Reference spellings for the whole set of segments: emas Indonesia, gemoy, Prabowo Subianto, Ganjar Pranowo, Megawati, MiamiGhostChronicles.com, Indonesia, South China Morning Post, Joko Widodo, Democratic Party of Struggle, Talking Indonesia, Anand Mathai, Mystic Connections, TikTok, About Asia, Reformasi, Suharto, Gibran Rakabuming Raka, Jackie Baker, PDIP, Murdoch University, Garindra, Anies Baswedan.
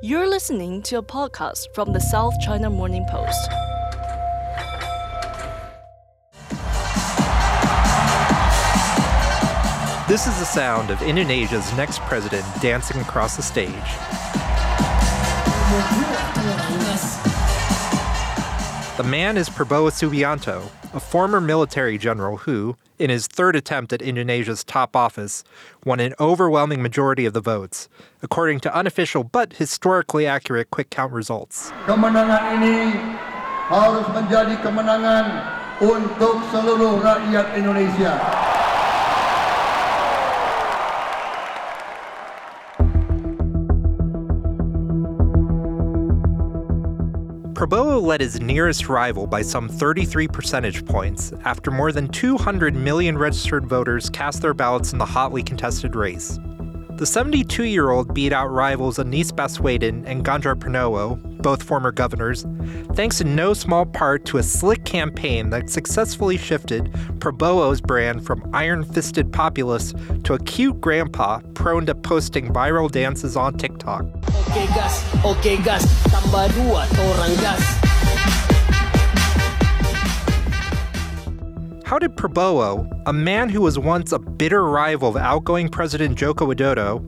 You're listening to a podcast from the South China Morning Post. This is the sound of Indonesia's next president dancing across the stage. The man is Prabowo Subianto, a former military general who, in his third attempt at Indonesia's top office, won an overwhelming majority of the votes, according to unofficial but historically accurate quick count results. Kemenangan ini harus menjadi kemenangan untuk seluruh rakyat Indonesia. Prabowo led his nearest rival by some 33 percentage points after more than 200 million registered voters cast their ballots in the hotly contested race. The 72-year-old beat out rivals Anies Baswedan and Ganjar Pranowo, both former governors, thanks in no small part to a slick campaign that successfully shifted Prabowo's brand from iron-fisted populist to a cute grandpa prone to posting viral dances on TikTok. Okay gas, tambah dua, torang gas. How did Prabowo, a man who was once a bitter rival of outgoing President Joko Widodo,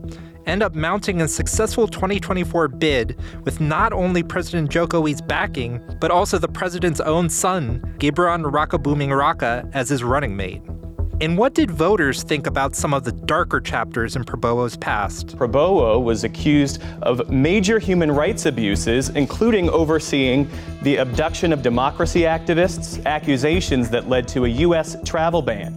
end up mounting a successful 2024 bid with not only President Jokowi's backing, but also the president's own son, Gibran Rakabuming Raka, as his running mate? And what did voters think about some of the darker chapters in Prabowo's past? Prabowo was accused of major human rights abuses, including overseeing the abduction of democracy activists, accusations that led to a U.S. travel ban.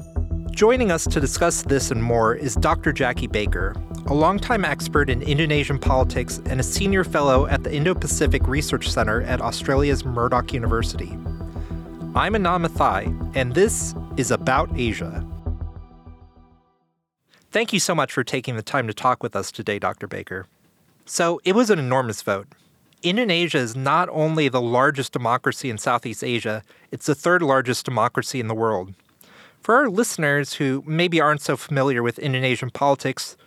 Joining us to discuss this and more is Dr. Jackie Baker, a longtime expert in Indonesian politics and a senior fellow at the Indo-Pacific Research Center at Australia's Murdoch University. I'm Anand Mathai, and this is About Asia. Thank you so much for taking the time to talk with us today, Dr. Baker. So it was an enormous vote. Indonesia is not only the largest democracy in Southeast Asia, it's the third largest democracy in the world. For our listeners who maybe aren't so familiar with Indonesian politics,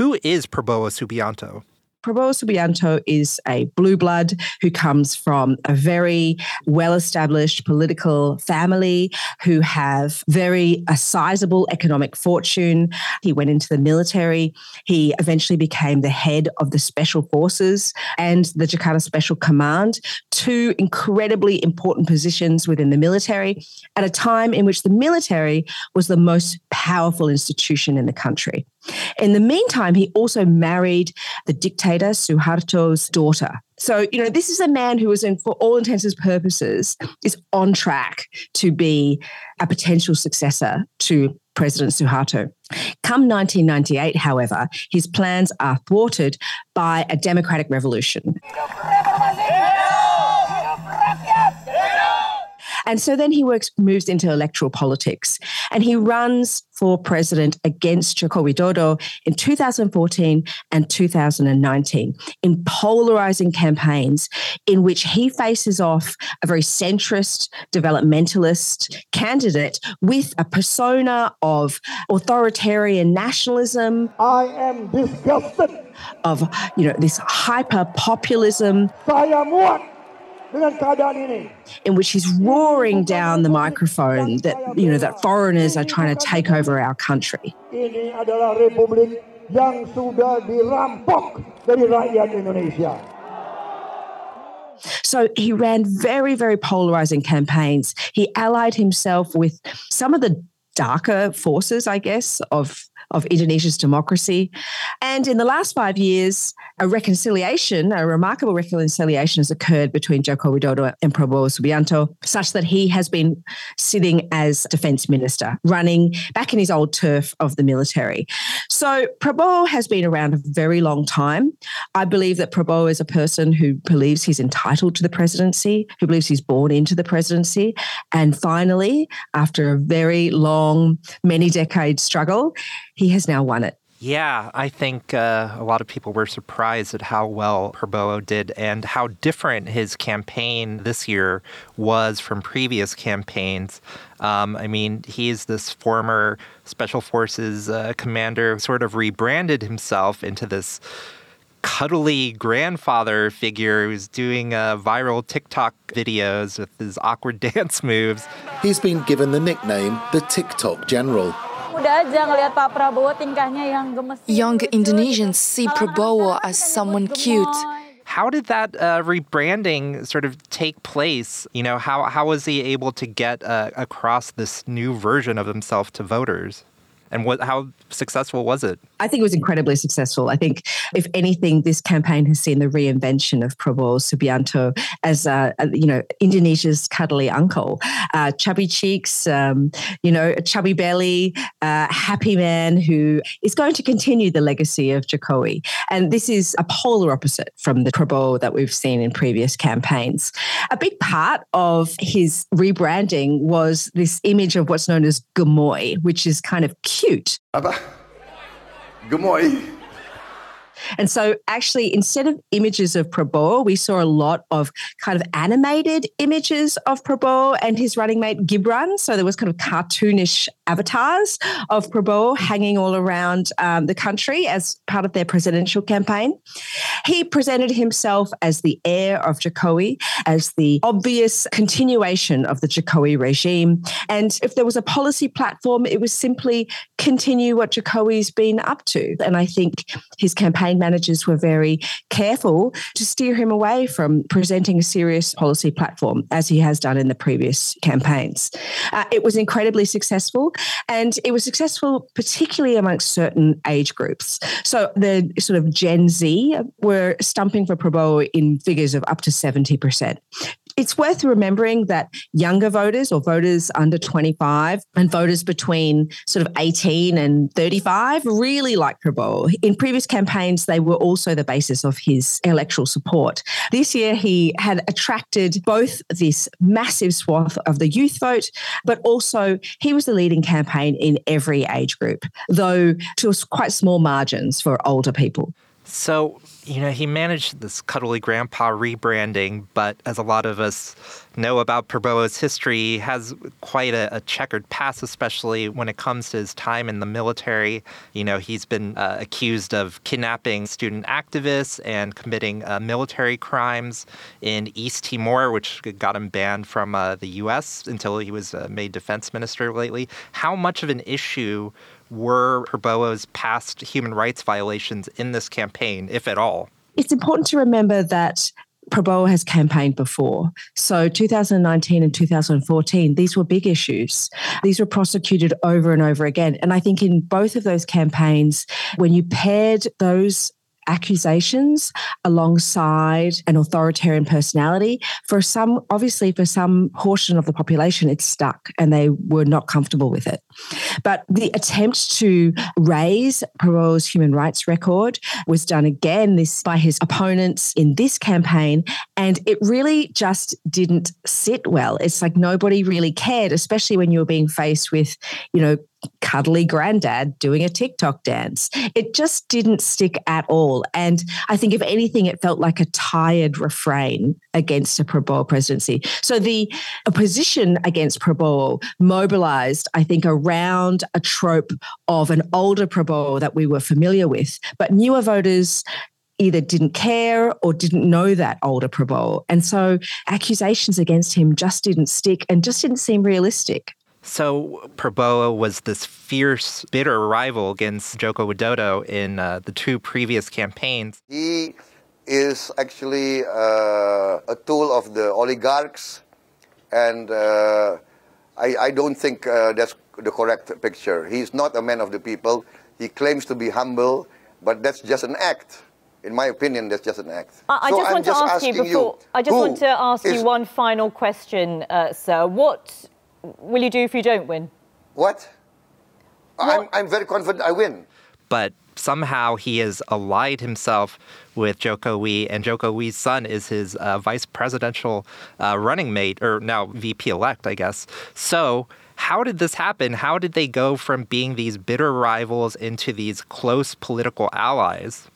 who is Prabowo Subianto? Prabowo Subianto is a blue blood who comes from a very well-established political family who have a sizable economic fortune. He went into the military. He eventually became the head of the Special Forces and the Jakarta Special Command, two incredibly important positions within the military at a time in which the military was the most powerful institution in the country. In the meantime, he also married the dictator Suharto's daughter. So, this is a man who is, for all intents and purposes, is on track to be a potential successor to President Suharto. Come 1998, however, his plans are thwarted by a democratic revolution. And so then he moves into electoral politics, and he runs for president against Joko Widodo in 2014 and 2019 in polarizing campaigns in which he faces off a very centrist, developmentalist candidate with a persona of authoritarian nationalism. I am disgusted. Of, this hyper-populism. Saya muak. In which he's roaring down the microphone that, that foreigners are trying to take over our country. Ini adalah republik yang sudah dirampok dari rakyat Indonesia. So he ran very, very polarizing campaigns. He allied himself with some of the darker forces, I guess, of Indonesia's democracy. And in the last 5 years, a remarkable reconciliation has occurred between Joko Widodo and Prabowo Subianto, such that he has been sitting as defense minister, running back in his old turf of the military. So Prabowo has been around a very long time. I believe that Prabowo is a person who believes he's entitled to the presidency, who believes he's born into the presidency. And finally, after a very long, many-decade struggle, he has now won it. Yeah, I think a lot of people were surprised at how well Prabowo did and how different his campaign this year was from previous campaigns. He's this former Special Forces commander, sort of rebranded himself into this cuddly grandfather figure who's doing viral TikTok videos with his awkward dance moves. He's been given the nickname the TikTok General. Young Indonesians see Prabowo as someone cute. How did that rebranding sort of take place? You know, how was he able to get across this new version of himself to voters? And how successful was it? I think it was incredibly successful. I think, if anything, this campaign has seen the reinvention of Prabowo Subianto as, Indonesia's cuddly uncle. Chubby cheeks, a chubby belly, happy man who is going to continue the legacy of Jokowi. And this is a polar opposite from the Prabowo that we've seen in previous campaigns. A big part of his rebranding was this image of what's known as gemoy, which is kind of cute. Apa? Gemoy. And so actually, instead of images of Prabowo, we saw a lot of kind of animated images of Prabowo and his running mate Gibran. So there was kind of cartoonish avatars of Prabowo hanging all around the country as part of their presidential campaign. He presented himself as the heir of Jokowi, as the obvious continuation of the Jokowi regime. And if there was a policy platform, it was simply continue what Jokowi's been up to. And I think his campaign managers were very careful to steer him away from presenting a serious policy platform, as he has done in the previous campaigns. It was incredibly successful, and it was successful particularly amongst certain age groups. So the sort of Gen Z were stumping for Prabowo in figures of up to 70%. It's worth remembering that younger voters, or voters under 25, and voters between sort of 18 and 35 really like Prabowo. In previous campaigns, they were also the basis of his electoral support. This year, he had attracted both this massive swath of the youth vote, but also he was the leading campaign in every age group, though to quite small margins for older people. So, he managed this cuddly grandpa rebranding, but as a lot of us know about Prabowo's history, he has quite a checkered past, especially when it comes to his time in the military. He's been accused of kidnapping student activists and committing military crimes in East Timor, which got him banned from the U.S. until he was made defense minister lately. How much of an issue were Prabowo's past human rights violations in this campaign, if at all? It's important to remember that Prabowo has campaigned before. So 2019 and 2014, these were big issues. These were prosecuted over and over again. And I think in both of those campaigns, when you paired those accusations alongside an authoritarian personality, for some portion of the population, it stuck and they were not comfortable with it. But the attempt to raise Prabowo's human rights record was done again by his opponents in this campaign, and it really just didn't sit well. It's like nobody really cared, especially when you were being faced with, cuddly granddad doing a TikTok dance. It just didn't stick at all. And I think, if anything, it felt like a tired refrain against a Prabowo presidency. So the opposition against Prabowo mobilized, I think, around a trope of an older Prabowo that we were familiar with, but newer voters either didn't care or didn't know that older Prabowo. And so accusations against him just didn't stick and just didn't seem realistic. So Prabowo was this fierce, bitter rival against Joko Widodo in the two previous campaigns. He is actually a tool of the oligarchs, and I don't think that's the correct picture. He's not a man of the people. He claims to be humble, but that's just an act. In my opinion, that's just an act. I just want to ask you one final question, sir. What will you do if you don't win? I'm very confident I win. But somehow he has allied himself with Jokowi, and Jokowi's son is his vice presidential running mate, or now VP-elect, I guess. So how did this happen? How did they go from being these bitter rivals into these close political allies?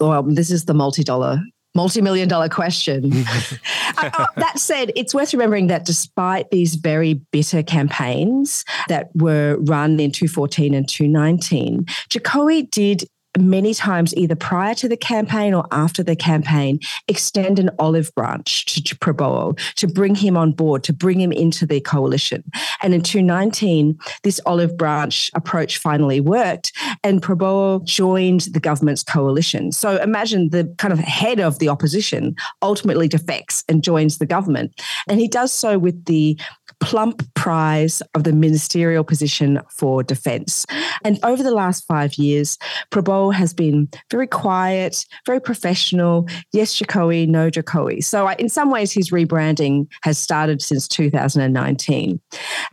Well, this is the multi-million dollar question. That said, it's worth remembering that despite these very bitter campaigns that were run in 2014 and 2019, Jokowi did many times either prior to the campaign or after the campaign, extend an olive branch to Prabowo, to bring him on board, to bring him into the coalition. And in 2019, this olive branch approach finally worked and Prabowo joined the government's coalition. So imagine the kind of head of the opposition ultimately defects and joins the government. And he does so with the plump prize of the ministerial position for defence. And over the last 5 years, Prabowo has been very quiet, very professional, yes Jokowi, no Jokowi. So in some ways, his rebranding has started since 2019.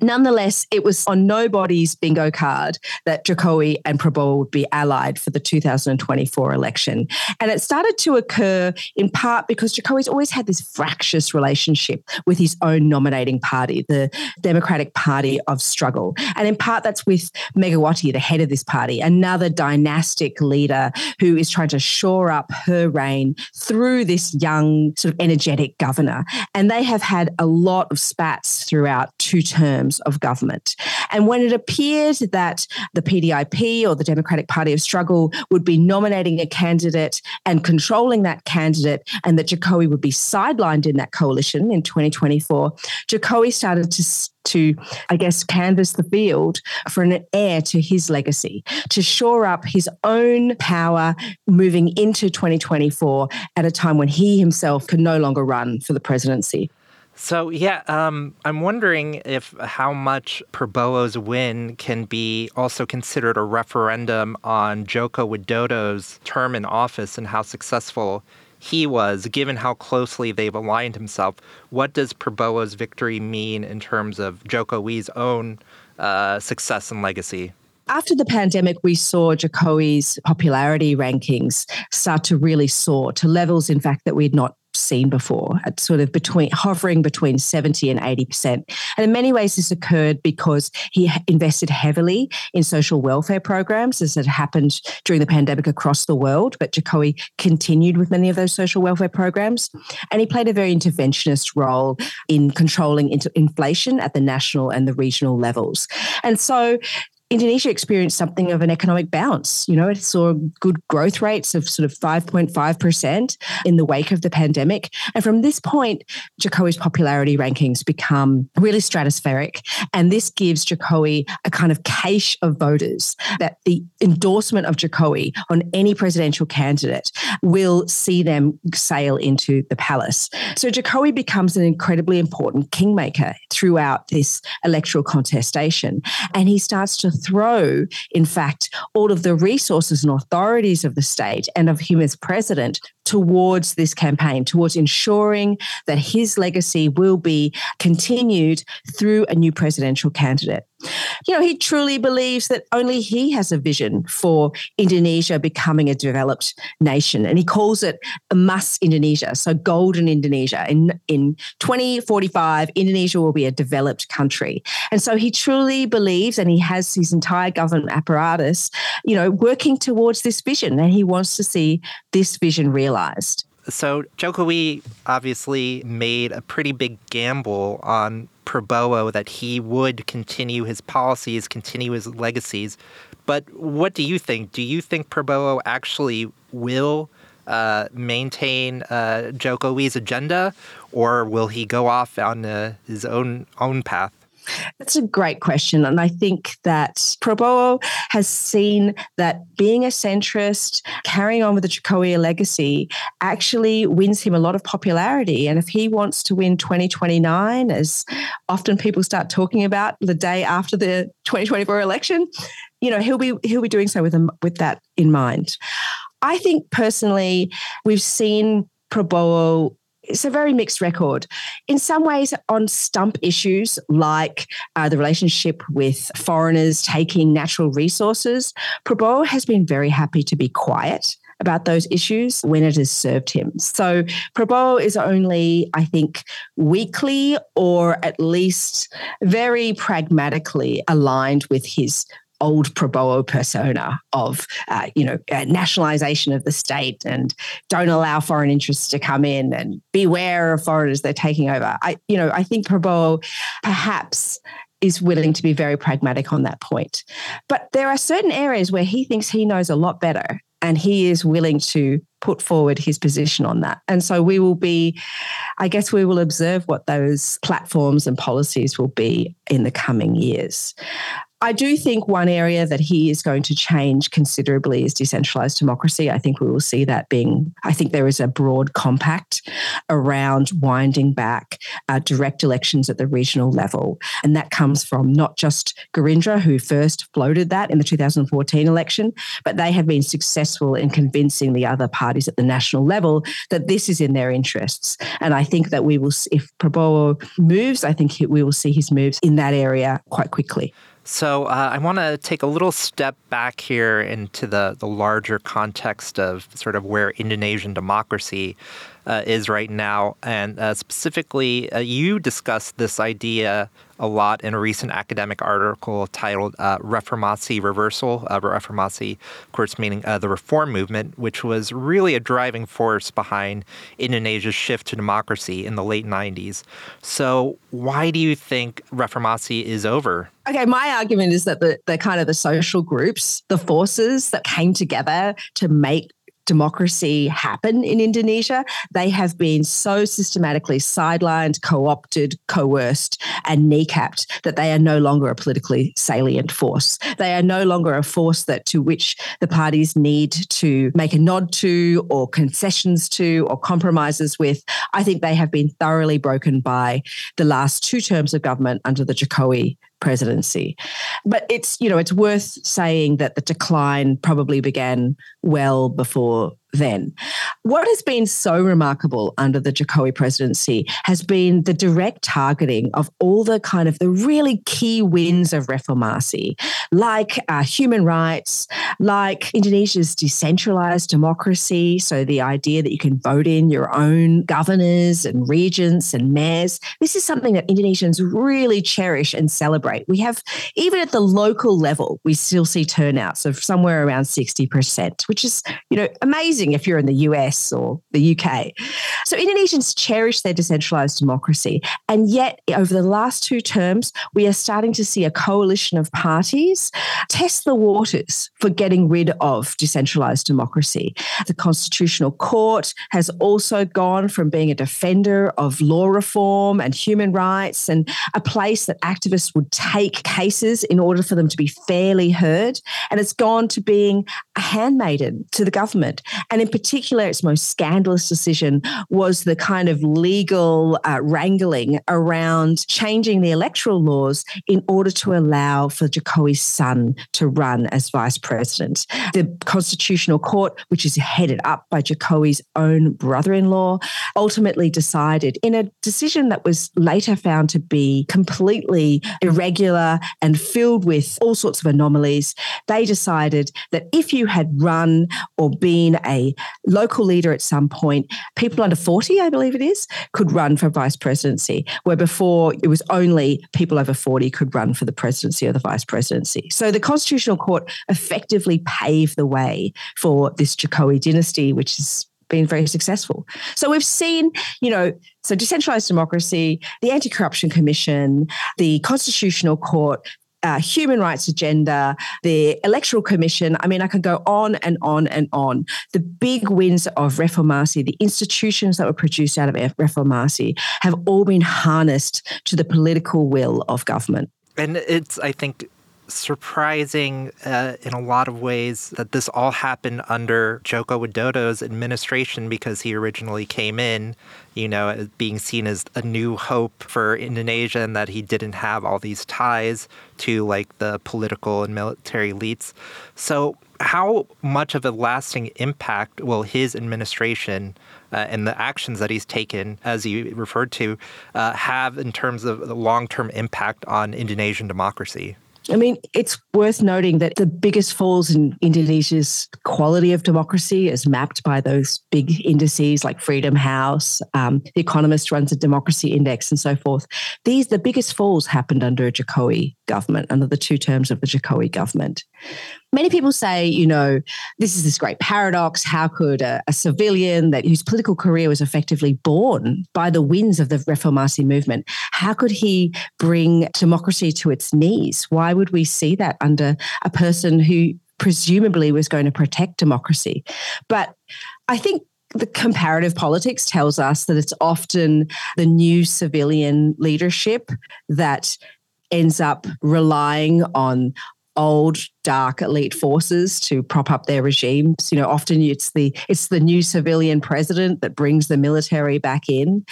Nonetheless, it was on nobody's bingo card that Jokowi and Prabowo would be allied for the 2024 election. And it started to occur in part because Jokowi's always had this fractious relationship with his own nominating party, the Democratic Party of Struggle. And in part, that's with Megawati, the head of this party, another dynastic leader who is trying to shore up her reign through this young, sort of energetic governor. And they have had a lot of spats throughout 2 terms of government. And when it appeared that the PDIP or the Democratic Party of Struggle would be nominating a candidate and controlling that candidate and that Jokowi would be sidelined in that coalition in 2024, Jokowi started to I guess, canvass the field for an heir to his legacy, to shore up his own power moving into 2024 at a time when he himself could no longer run for the presidency. So, I'm wondering if how much Prabowo's win can be also considered a referendum on Joko Widodo's term in office and how successful he was, given how closely they've aligned himself. What does Prabowo's victory mean in terms of Jokowi's own success and legacy? After the pandemic, we saw Jokowi's popularity rankings start to really soar to levels, in fact, that we had not seen before, at sort of hovering between 70 and 80%. And in many ways, this occurred because he invested heavily in social welfare programs, as had happened during the pandemic across the world. But Jokowi continued with many of those social welfare programs. And he played a very interventionist role in controlling inflation at the national and the regional levels. And so Indonesia experienced something of an economic bounce. You know, it saw good growth rates of sort of 5.5% in the wake of the pandemic. And from this point, Jokowi's popularity rankings become really stratospheric. And this gives Jokowi a kind of cache of voters that the endorsement of Jokowi on any presidential candidate will see them sail into the palace. So Jokowi becomes an incredibly important kingmaker throughout this electoral contestation. And he starts to throw, in fact, all of the resources and authorities of the state and of him as president towards this campaign, towards ensuring that his legacy will be continued through a new presidential candidate. You know, he truly believes that only he has a vision for Indonesia becoming a developed nation. And he calls it emas Indonesia, so golden Indonesia. In 2045, Indonesia will be a developed country. And so he truly believes, and he has his entire government apparatus, you know, working towards this vision. And he wants to see this vision realized. So Jokowi obviously made a pretty big gamble on Prabowo that he would continue his policies, continue his legacies. But what do you think? Do you think Prabowo actually will maintain Jokowi's agenda, or will he go off on his own path? That's a great question. And I think that Prabowo has seen that being a centrist, carrying on with the Jokowi legacy, actually wins him a lot of popularity. And if he wants to win 2029, as often people start talking about the day after the 2024 election, you know, he'll be doing so with that in mind. I think personally, we've seen Prabowo. It's a very mixed record. In some ways, on stump issues like the relationship with foreigners taking natural resources, Prabowo has been very happy to be quiet about those issues when it has served him. So Prabowo is only, I think, weakly or at least very pragmatically aligned with his old Prabowo persona of, nationalization of the state and don't allow foreign interests to come in and beware of foreigners they're taking over. I think Prabowo perhaps is willing to be very pragmatic on that point. But there are certain areas where he thinks he knows a lot better and he is willing to put forward his position on that. And so we will be, I guess we will observe what those platforms and policies will be in the coming years. I do think one area that he is going to change considerably is decentralised democracy. I think we will see that being, I think there is a broad compact around winding back direct elections at the regional level. And that comes from not just Garindra, who first floated that in the 2014 election, but they have been successful in convincing the other parties at the national level that this is in their interests. And I think that we will, if Prabowo moves, I think we will see his moves in that area quite quickly. So I want to take a little step back here into the larger context of sort of where Indonesian democracy is right now. And specifically, you discussed this idea a lot in a recent academic article titled Reformasi Reversal. Reformasi, of course, meaning the reform movement, which was really a driving force behind Indonesia's shift to democracy in the late 90s. So why do you think Reformasi is over? Okay, my argument is that the kind of the social groups, the forces that came together to make democracy happen in Indonesia, they have been so systematically sidelined, co-opted, coerced, and kneecapped that they are no longer a politically salient force. They are no longer a force that to which the parties need to make a nod to or concessions to or compromises with. I think they have been thoroughly broken by the last two terms of government under the Jokowi presidency. But it's, you know, it's worth saying that the decline probably began well before then. What has been so remarkable under the Jokowi presidency has been the direct targeting of all the kind of the really key wins of Reformasi, like human rights, like Indonesia's decentralized democracy. So the idea that you can vote in your own governors and regents and mayors. This is something that Indonesians really cherish and celebrate. We have, even at the local level, we still see turnouts of somewhere around 60%, which is, you know, amazing if you're in the US or the UK. So Indonesians cherish their decentralized democracy. And yet over the last two terms, we are starting to see a coalition of parties test the waters for getting rid of decentralized democracy. The Constitutional Court has also gone from being a defender of law reform and human rights and a place that activists would take cases in order for them to be fairly heard. And it's gone to being a handmaiden to the government. And in particular, its most scandalous decision was the kind of legal wrangling around changing the electoral laws in order to allow for Jokowi's son to run as vice president. The Constitutional Court, which is headed up by Jokowi's own brother-in-law, ultimately decided in a decision that was later found to be completely irregular and filled with all sorts of anomalies. They decided that if you had run or been a local leader at some point, people under 40, I believe it is, could run for vice presidency, where before it was only people over 40 could run for the presidency or the vice presidency. So the Constitutional Court effectively paved the way for this Jokowi dynasty, which has been very successful. So we've seen, you know, so decentralized democracy, the Anti-Corruption Commission, the Constitutional Court, human rights agenda, the Electoral Commission. I mean, I can go on and on and on. The big wins of Reformasi, the institutions that were produced out of Reformasi have all been harnessed to the political will of government. And it's, I think, surprising in a lot of ways that this all happened under Joko Widodo's administration, because he originally came in, you know, being seen as a new hope for Indonesia and that he didn't have all these ties to like the political and military elites. So how much of a lasting impact will his administration and the actions that he's taken, as you referred to, have in terms of the long-term impact on Indonesian democracy? I mean, it's worth noting that the biggest falls in Indonesia's quality of democracy is mapped by those big indices like Freedom House, The Economist runs a democracy index and so forth. The biggest falls happened under a Jokowi government, under the two terms of the Jokowi government. Many people say, you know, this is this great paradox. How could a civilian that whose political career was effectively born by the winds of the Reformasi movement, how could he bring democracy to its knees? Why would we see that under a person who presumably was going to protect democracy. But I think the comparative politics tells us that it's often the new civilian leadership that ends up relying on old, dark elite forces to prop up their regimes. You know, often it's the new civilian president that brings the military back in.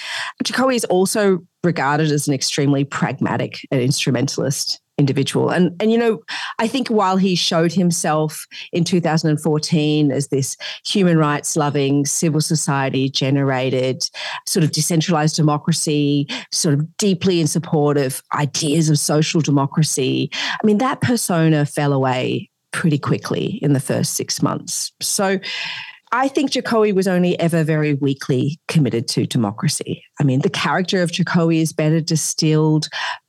Jokowi is also regarded as an extremely pragmatic and instrumentalist individual. And you know, I think while he showed himself in 2014 as this human rights loving, civil society generated, sort of decentralized democracy, sort of deeply in support of ideas of social democracy, I mean, that persona fell away pretty quickly in the first 6 months. So I think Jokowi was only ever very weakly committed to democracy. I mean, the character of Jokowi is better distilled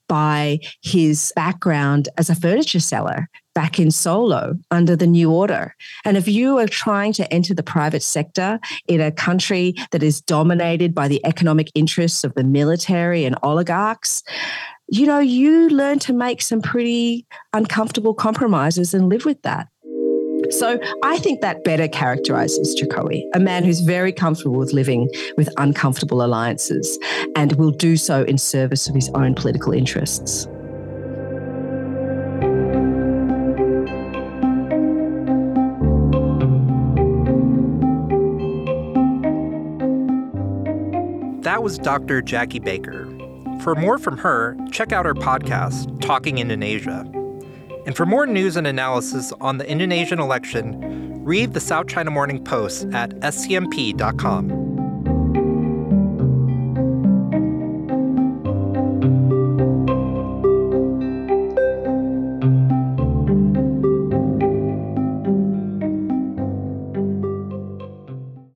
by his background as a furniture seller back in Solo under the New Order. And if you are trying to enter the private sector in a country that is dominated by the economic interests of the military and oligarchs, you know, you learn to make some pretty uncomfortable compromises and live with that. So I think that better characterizes Jokowi, a man who's very comfortable with living with uncomfortable alliances and will do so in service of his own political interests. That was Dr. Jackie Baker. For more from her, check out her podcast, Talking Indonesia. And for more news and analysis on the Indonesian election, read the South China Morning Post at scmp.com.